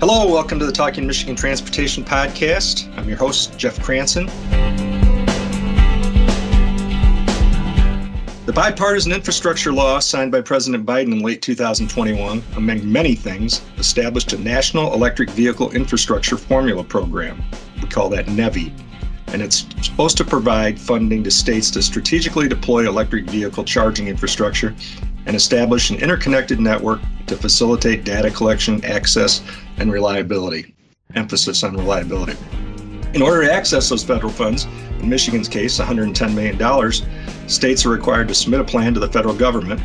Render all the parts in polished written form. Hello, welcome to the Talking Michigan Transportation Podcast. I'm your host, Jeff Cranson. The Bipartisan Infrastructure Law signed by President Biden in late 2021, among many things, established a National Electric Vehicle Infrastructure Formula Program. We call that NEVI. And it's supposed to provide funding to states to strategically deploy electric vehicle charging infrastructure and establish an interconnected network to facilitate data collection, access, and reliability. Emphasis on reliability. In order to access those federal funds, in Michigan's case, $110 million, states are required to submit a plan to the federal government.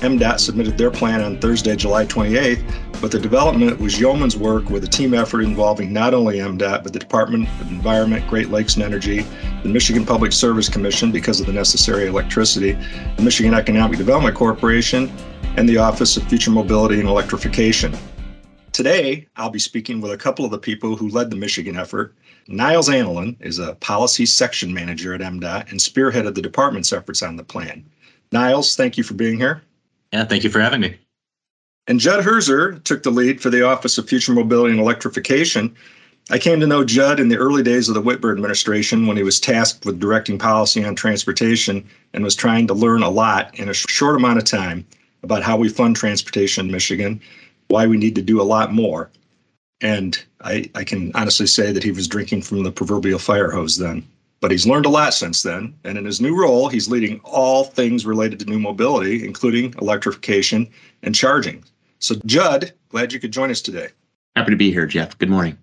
MDOT submitted their plan on Thursday, July 28th, but the development was yeoman's work with a team effort involving not only MDOT, but the Department of Environment, Great Lakes and Energy, the Michigan Public Service Commission because of the necessary electricity, the Michigan Economic Development Corporation, and the Office of Future Mobility and Electrification. Today, I'll be speaking with a couple of the people who led the Michigan effort. Niles Anilin is a policy section manager at MDOT and spearheaded the department's efforts on the plan. Niles, thank you for being here. Yeah, thank you for having me. And Judd Herzer took the lead for the Office of Future Mobility and Electrification. I came to know Judd in the early days of the Whitmer administration when he was tasked with directing policy on transportation and was trying to learn a lot in a short amount of time about how we fund transportation in Michigan, why we need to do a lot more. And I can honestly say that he was drinking from the proverbial fire hose then. But he's learned a lot since then. And in his new role, he's leading all things related to new mobility, including electrification and charging. So Judd, glad you could join us today. Happy to be here, Jeff. Good morning.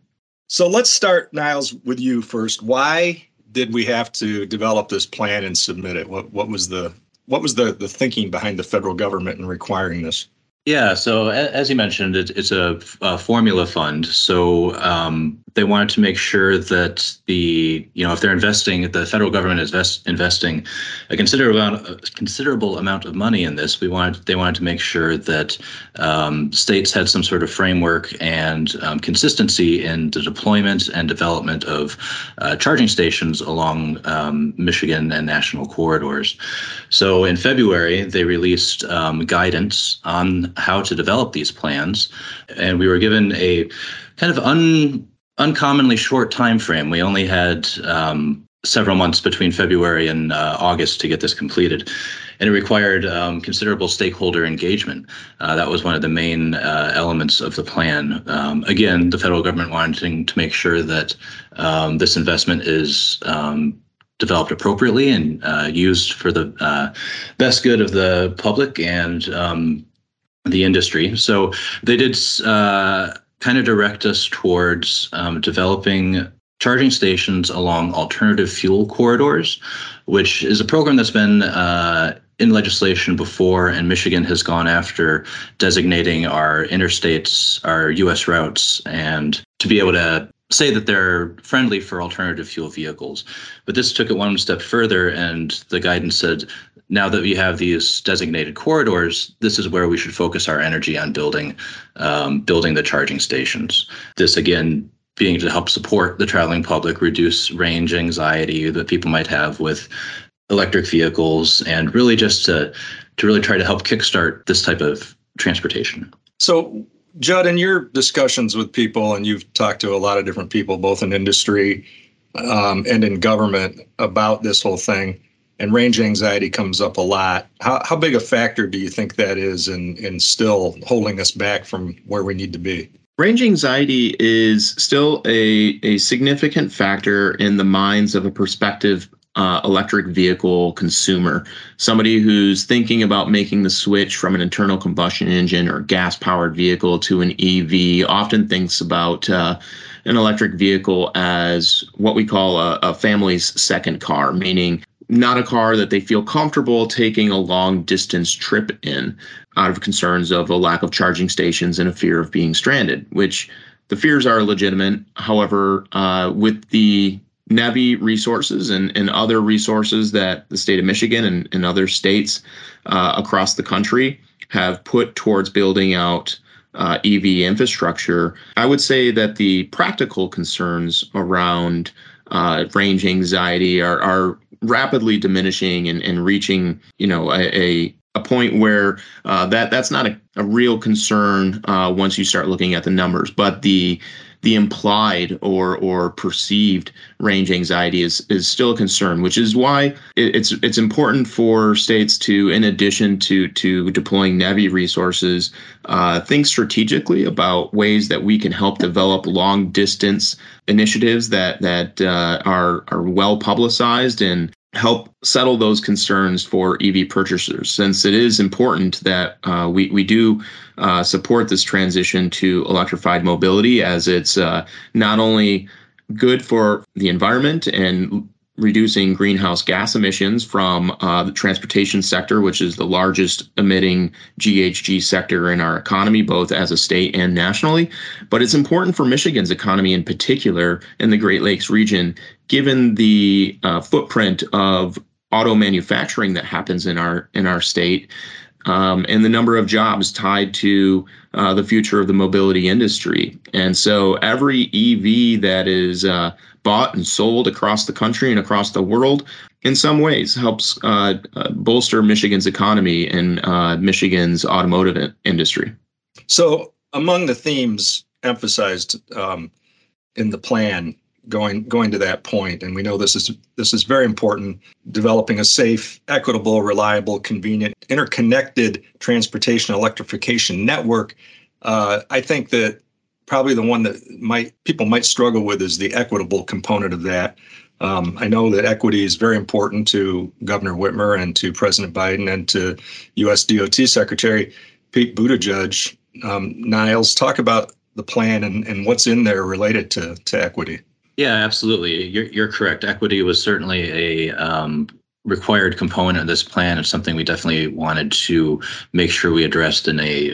So let's start, Niles, with you first. Why did we have to develop this plan and submit it? What was the thinking behind the federal government in requiring this? Yeah, so as you mentioned, it's a formula fund. So they wanted to make sure that if the federal government is investing a considerable amount of money in this, they wanted to make sure that states had some sort of framework and consistency in the deployment and development of charging stations along Michigan and national corridors. So in February, they released guidance on how to develop these plans. And we were given a kind of uncommonly short time frame. We only had several months between February and August to get this completed. And it required considerable stakeholder engagement. That was one of the main elements of the plan. Again, the federal government wanting to make sure that this investment is developed appropriately and used for the best good of the public and the industry. So they did kind of direct us towards developing charging stations along alternative fuel corridors, which is a program that's been in legislation before, and Michigan has gone after designating our interstates, our U.S. routes, and to be able to say that they're friendly for alternative fuel vehicles. But this took it one step further, and the guidance said, now that we have these designated corridors, this is where we should focus our energy on building the charging stations. This, again, being to help support the traveling public, reduce range anxiety that people might have with electric vehicles, and really just to really try to help kickstart this type of transportation. So, Judd, in your discussions with people, and you've talked to a lot of different people, both in industry and in government, about this whole thing, and range anxiety comes up a lot. How big a factor do you think that is in still holding us back from where we need to be? Range anxiety is still a significant factor in the minds of a prospective electric vehicle consumer, somebody who's thinking about making the switch from an internal combustion engine or gas-powered vehicle to an EV, often thinks about an electric vehicle as what we call a family's second car, meaning not a car that they feel comfortable taking a long distance trip in out of concerns of a lack of charging stations and a fear of being stranded, which the fears are legitimate. However, with the NEVI resources and other resources that the state of Michigan and other states across the country have put towards building out EV infrastructure, I would say that the practical concerns around range anxiety are rapidly diminishing and reaching, you know, a a point where that's not a real concern once you start looking at the numbers, but the implied or perceived range anxiety is still a concern, which is why it's important for states to, in addition to deploying NEVI resources, think strategically about ways that we can help develop long distance initiatives that are well publicized and help settle those concerns for EV purchasers, since it is important that we do support this transition to electrified mobility, as it's not only good for the environment and reducing greenhouse gas emissions from the transportation sector, which is the largest emitting GHG sector in our economy, both as a state and nationally. But it's important for Michigan's economy in particular in the Great Lakes region, given the footprint of auto manufacturing that happens in our state, and the number of jobs tied to the future of the mobility industry. And so every EV that is bought and sold across the country and across the world, in some ways, helps bolster Michigan's economy and Michigan's automotive industry. So among the themes emphasized in the plan, going to that point, and we know this is very important, developing a safe, equitable, reliable, convenient, interconnected transportation electrification network. I think that probably the one that people might struggle with is the equitable component of that. I know that equity is very important to Governor Whitmer and to President Biden and to U.S. DOT Secretary Pete Buttigieg. Niles, talk about the plan and what's in there related to equity. Yeah, absolutely. You're correct. Equity was certainly a required component of this plan. It's something we definitely wanted to make sure we addressed in a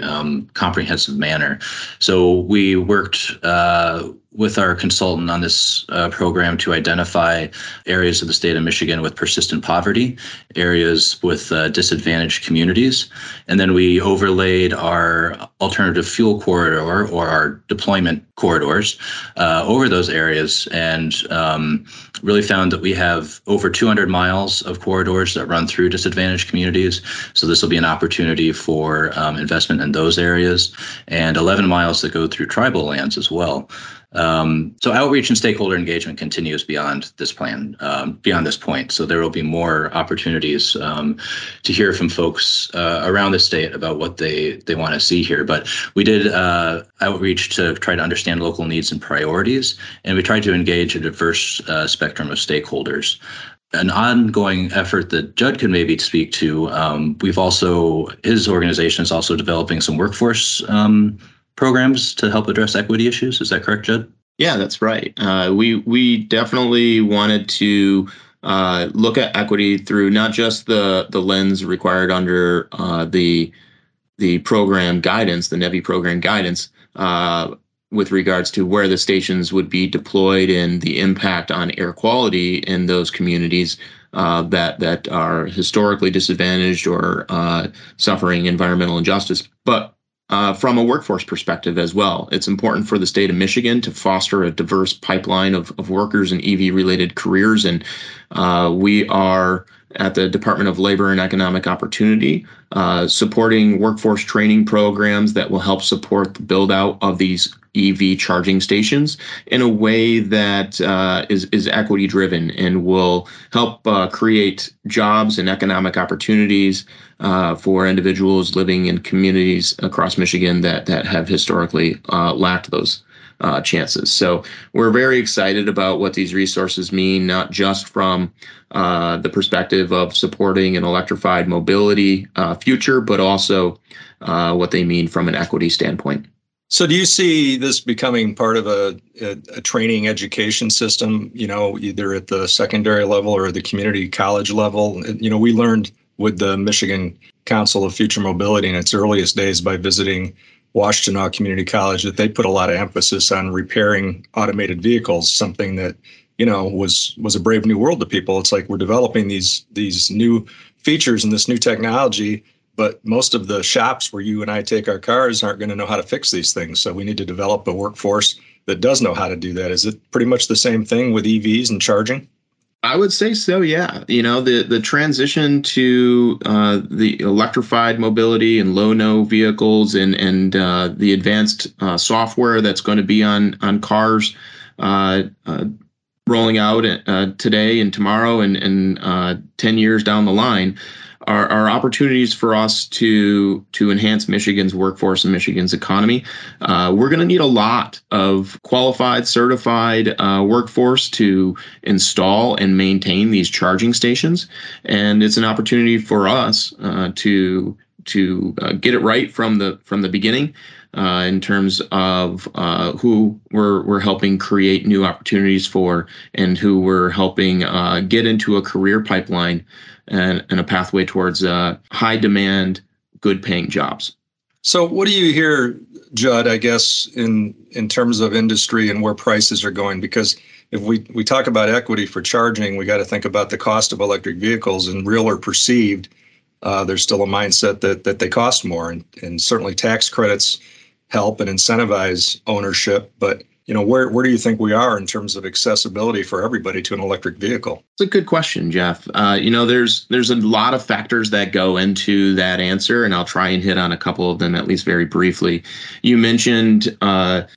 comprehensive manner. So we worked with our consultant on this program to identify areas of the state of Michigan with persistent poverty, areas with disadvantaged communities. And then we overlaid our alternative fuel corridor or our deployment corridors over those areas, and really found that we have over 200 miles of corridors that run through disadvantaged communities. So this will be an opportunity for investment in those areas, and 11 miles that go through tribal lands as well. So outreach and stakeholder engagement continues beyond this plan, beyond this point. So there will be more opportunities to hear from folks around the state about what they want to see here. But we did outreach to try to understand local needs and priorities, and we tried to engage a diverse spectrum of stakeholders. An ongoing effort that Judd could maybe speak to, his organization is also developing some workforce programs to help address equity issues. Is that correct, Judd? Yeah, that's right. We definitely wanted to look at equity through not just the lens required under the program guidance, the NEVI program guidance, with regards to where the stations would be deployed and the impact on air quality in those communities that are historically disadvantaged or suffering environmental injustice, but from a workforce perspective as well. It's important for the state of Michigan to foster a diverse pipeline of workers in EV-related careers. And we are at the Department of Labor and Economic Opportunity supporting workforce training programs that will help support the build-out of these EV charging stations in a way that is equity-driven and will help create jobs and economic opportunities for individuals living in communities across Michigan that have historically lacked those chances. So we're very excited about what these resources mean, not just from the perspective of supporting an electrified mobility future, but also what they mean from an equity standpoint. So do you see this becoming part of a training education system, you know, either at the secondary level or the community college level? You know, we learned with the Michigan Council of Future Mobility in its earliest days by visiting Washtenaw Community College that they put a lot of emphasis on repairing automated vehicles, something that, you know, was a brave new world to people. It's like we're developing these new features and this new technology, but most of the shops where you and I take our cars aren't going to know how to fix these things. So we need to develop a workforce that does know how to do that. Is it pretty much the same thing with EVs and charging? I would say so, yeah. You know, the transition to the electrified mobility and low-no vehicles and the advanced software that's going to be on cars rolling out today and tomorrow and 10 years down the line are opportunities for us to enhance Michigan's workforce and Michigan's economy. We're going to need a lot of qualified, certified workforce to install and maintain these charging stations, and it's an opportunity for us to get it right from the beginning in terms of who we're helping create new opportunities for, and who we're helping get into a career pipeline and a pathway towards high demand, good paying jobs. So what do you hear, Judd, I guess, in terms of industry and where prices are going? Because if we talk about equity for charging, we got to think about the cost of electric vehicles, and real or perceived, there's still a mindset that they cost more. And certainly tax credits help and incentivize ownership, but you know, where do you think we are in terms of accessibility for everybody to an electric vehicle? It's a good question, Jeff. You know, there's a lot of factors that go into that answer, and I'll try and hit on a couple of them, at least very briefly. You mentioned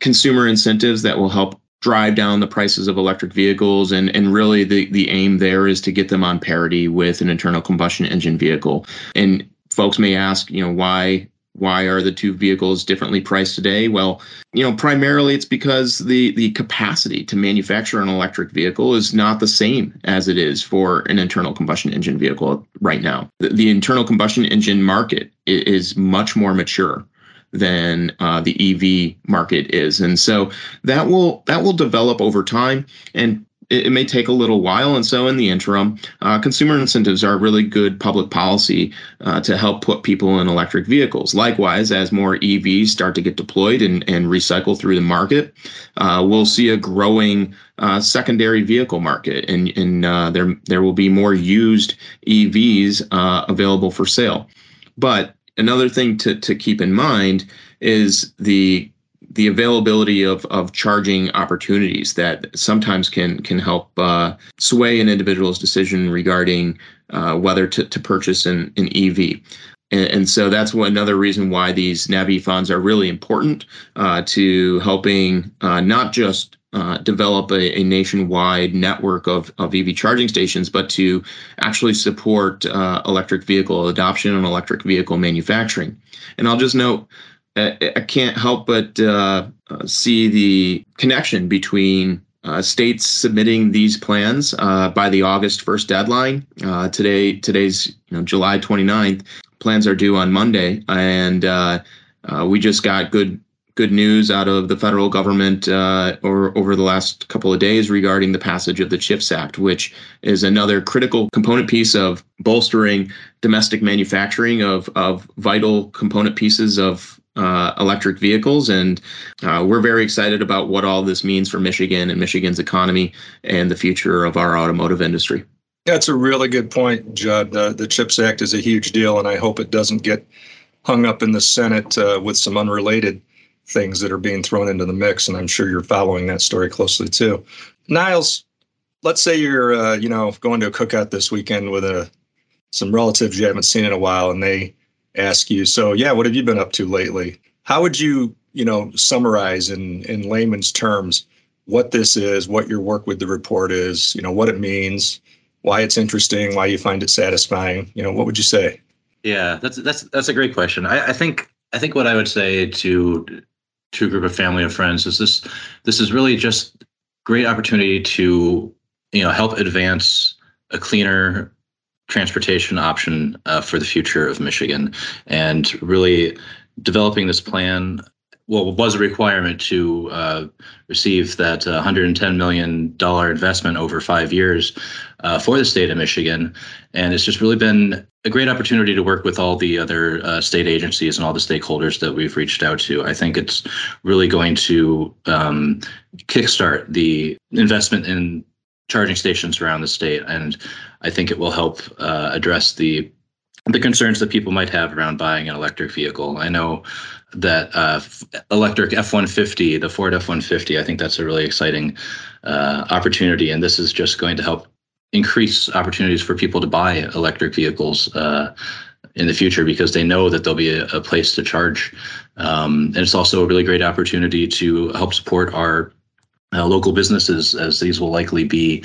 consumer incentives that will help drive down the prices of electric vehicles, and really the aim there is to get them on parity with an internal combustion engine vehicle. And folks may ask, you know, why are the two vehicles differently priced today? Well, you know, primarily it's because the capacity to manufacture an electric vehicle is not the same as it is for an internal combustion engine vehicle right now. The internal combustion engine market is much more mature than the EV market is. And so that will develop over time, and it may take a little while. And so in the interim, consumer incentives are really good public policy to help put people in electric vehicles. Likewise, as more EVs start to get deployed and recycle through the market, we'll see a growing secondary vehicle market, and there will be more used EVs available for sale. But another thing to keep in mind is the availability of charging opportunities that sometimes can help sway an individual's decision regarding whether to purchase an EV. And so that's another reason why these NEVI funds are really important to helping not just develop a nationwide network of EV charging stations, but to actually support electric vehicle adoption and electric vehicle manufacturing. And I'll just note, I can't help but see the connection between states submitting these plans by the August 1st deadline. Today's July 29th. Plans are due on Monday, and we just got good news out of the federal government over the last couple of days regarding the passage of the CHIPS Act, which is another critical component piece of bolstering domestic manufacturing of vital component pieces of electric vehicles. And we're very excited about what all this means for Michigan and Michigan's economy and the future of our automotive industry. That's a really good point, Judd. The CHIPS Act is a huge deal, and I hope it doesn't get hung up in the Senate with some unrelated things that are being thrown into the mix, and I'm sure you're following that story closely too. Niles, let's say you're going to a cookout this weekend with some relatives you haven't seen in a while, and they ask you, so yeah, what have you been up to lately? How would you summarize in layman's terms what this is, what your work with the report is, what it means, why it's interesting, why you find it satisfying? What would you say? Yeah, that's a great question. I think what I would say to a group of family and friends is this is really just great opportunity to help advance a cleaner transportation option for the future of Michigan, and really developing this plan. Well, it was a requirement to receive that $110 million investment over 5 years for the state of Michigan. And it's just really been a great opportunity to work with all the other state agencies and all the stakeholders that we've reached out to. I think it's really going to kickstart the investment in charging stations around the state. And I think it will help address the concerns that people might have around buying an electric vehicle. I know that electric F-150, the Ford F-150, I think that's a really exciting opportunity. And this is just going to help increase opportunities for people to buy electric vehicles in the future, because they know that there'll be a place to charge. And it's also a really great opportunity to help support our local businesses, as these will likely be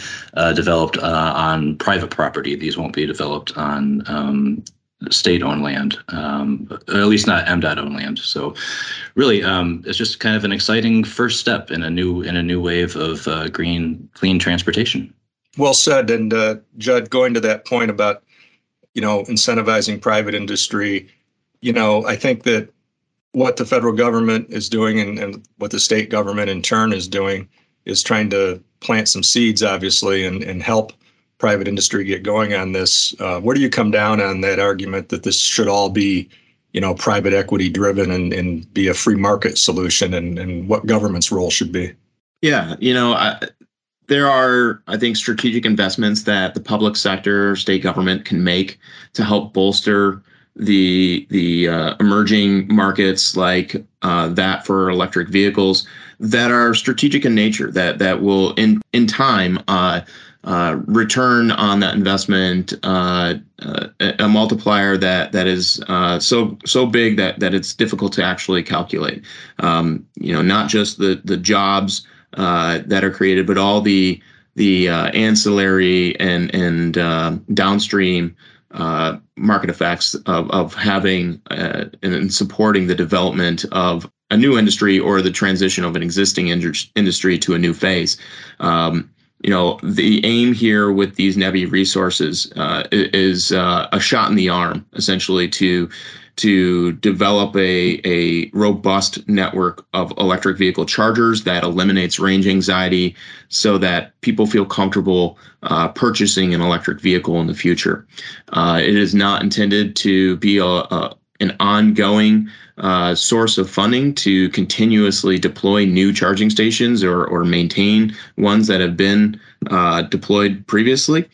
developed on private property. These won't be developed on state-owned land, or at least not MDOT-owned land. So really, it's just kind of an exciting first step in a new wave of green, clean transportation. Well said. And Judd, going to that point about, you know, incentivizing private industry, you know, I think that what the federal government is doing and what the state government in turn is doing is trying to plant some seeds, obviously, and help private industry get going on this. Where do you come down on that argument that this should all be, you know, private equity driven and be a free market solution, and what government's role should be? Yeah, you know, there are, I think, strategic investments that the public sector, state government can make to help bolster the emerging markets like that for electric vehicles that are strategic in nature, that will in time return on that investment, a multiplier that is so big that it's difficult to actually calculate. You know, not just the jobs that are created, but all the ancillary and downstream market effects of having and supporting the development of a new industry or the transition of an existing industry to a new phase. You know, the aim here with these NEVI resources is a shot in the arm, essentially, to develop a robust network of electric vehicle chargers that eliminates range anxiety so that people feel comfortable purchasing an electric vehicle in the future. It is not intended to be an ongoing source of funding to continuously deploy new charging stations or maintain ones that have been deployed previously.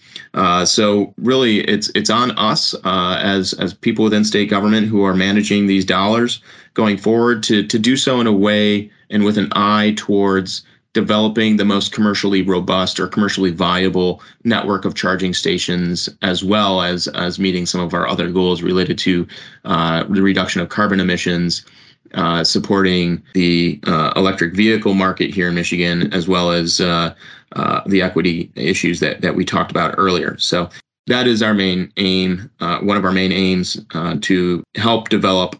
So really, it's on us as people within state government who are managing these dollars going forward to do so in a way and with an eye towards developing the most commercially robust or commercially viable network of charging stations, as well as meeting some of our other goals related to the reduction of carbon emissions, supporting the electric vehicle market here in Michigan, as well as the equity issues that we talked about earlier. So that is our main aim, one of our main aims, to help develop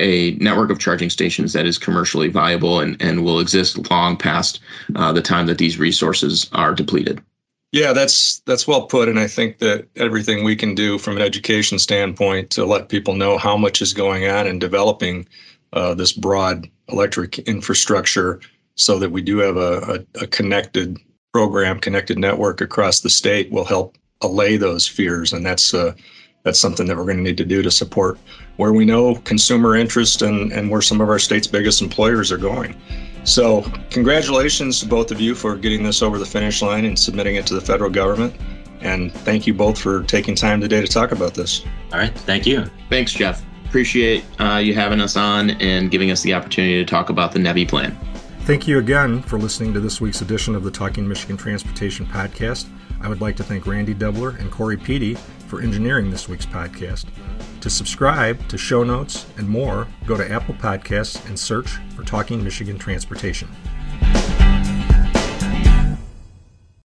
a network of charging stations that is commercially viable and will exist long past the time that these resources are depleted. Yeah, that's well put. And I think that everything we can do from an education standpoint to let people know how much is going on in developing this broad electric infrastructure so that we do have a connected program, connected network across the state will help allay those fears. And that's something that we're going to need to do to support where we know consumer interest and where some of our state's biggest employers are going. So congratulations to both of you for getting this over the finish line and submitting it to the federal government. And thank you both for taking time today to talk about this. All right. Thank you. Thanks, Jeff. Appreciate you having us on and giving us the opportunity to talk about the NEVI plan. Thank you again for listening to this week's edition of the Talking Michigan Transportation Podcast. I would like to thank Randy Debler and Corey Peaty for engineering this week's podcast. To subscribe to show notes and more, go to Apple Podcasts and search for Talking Michigan Transportation.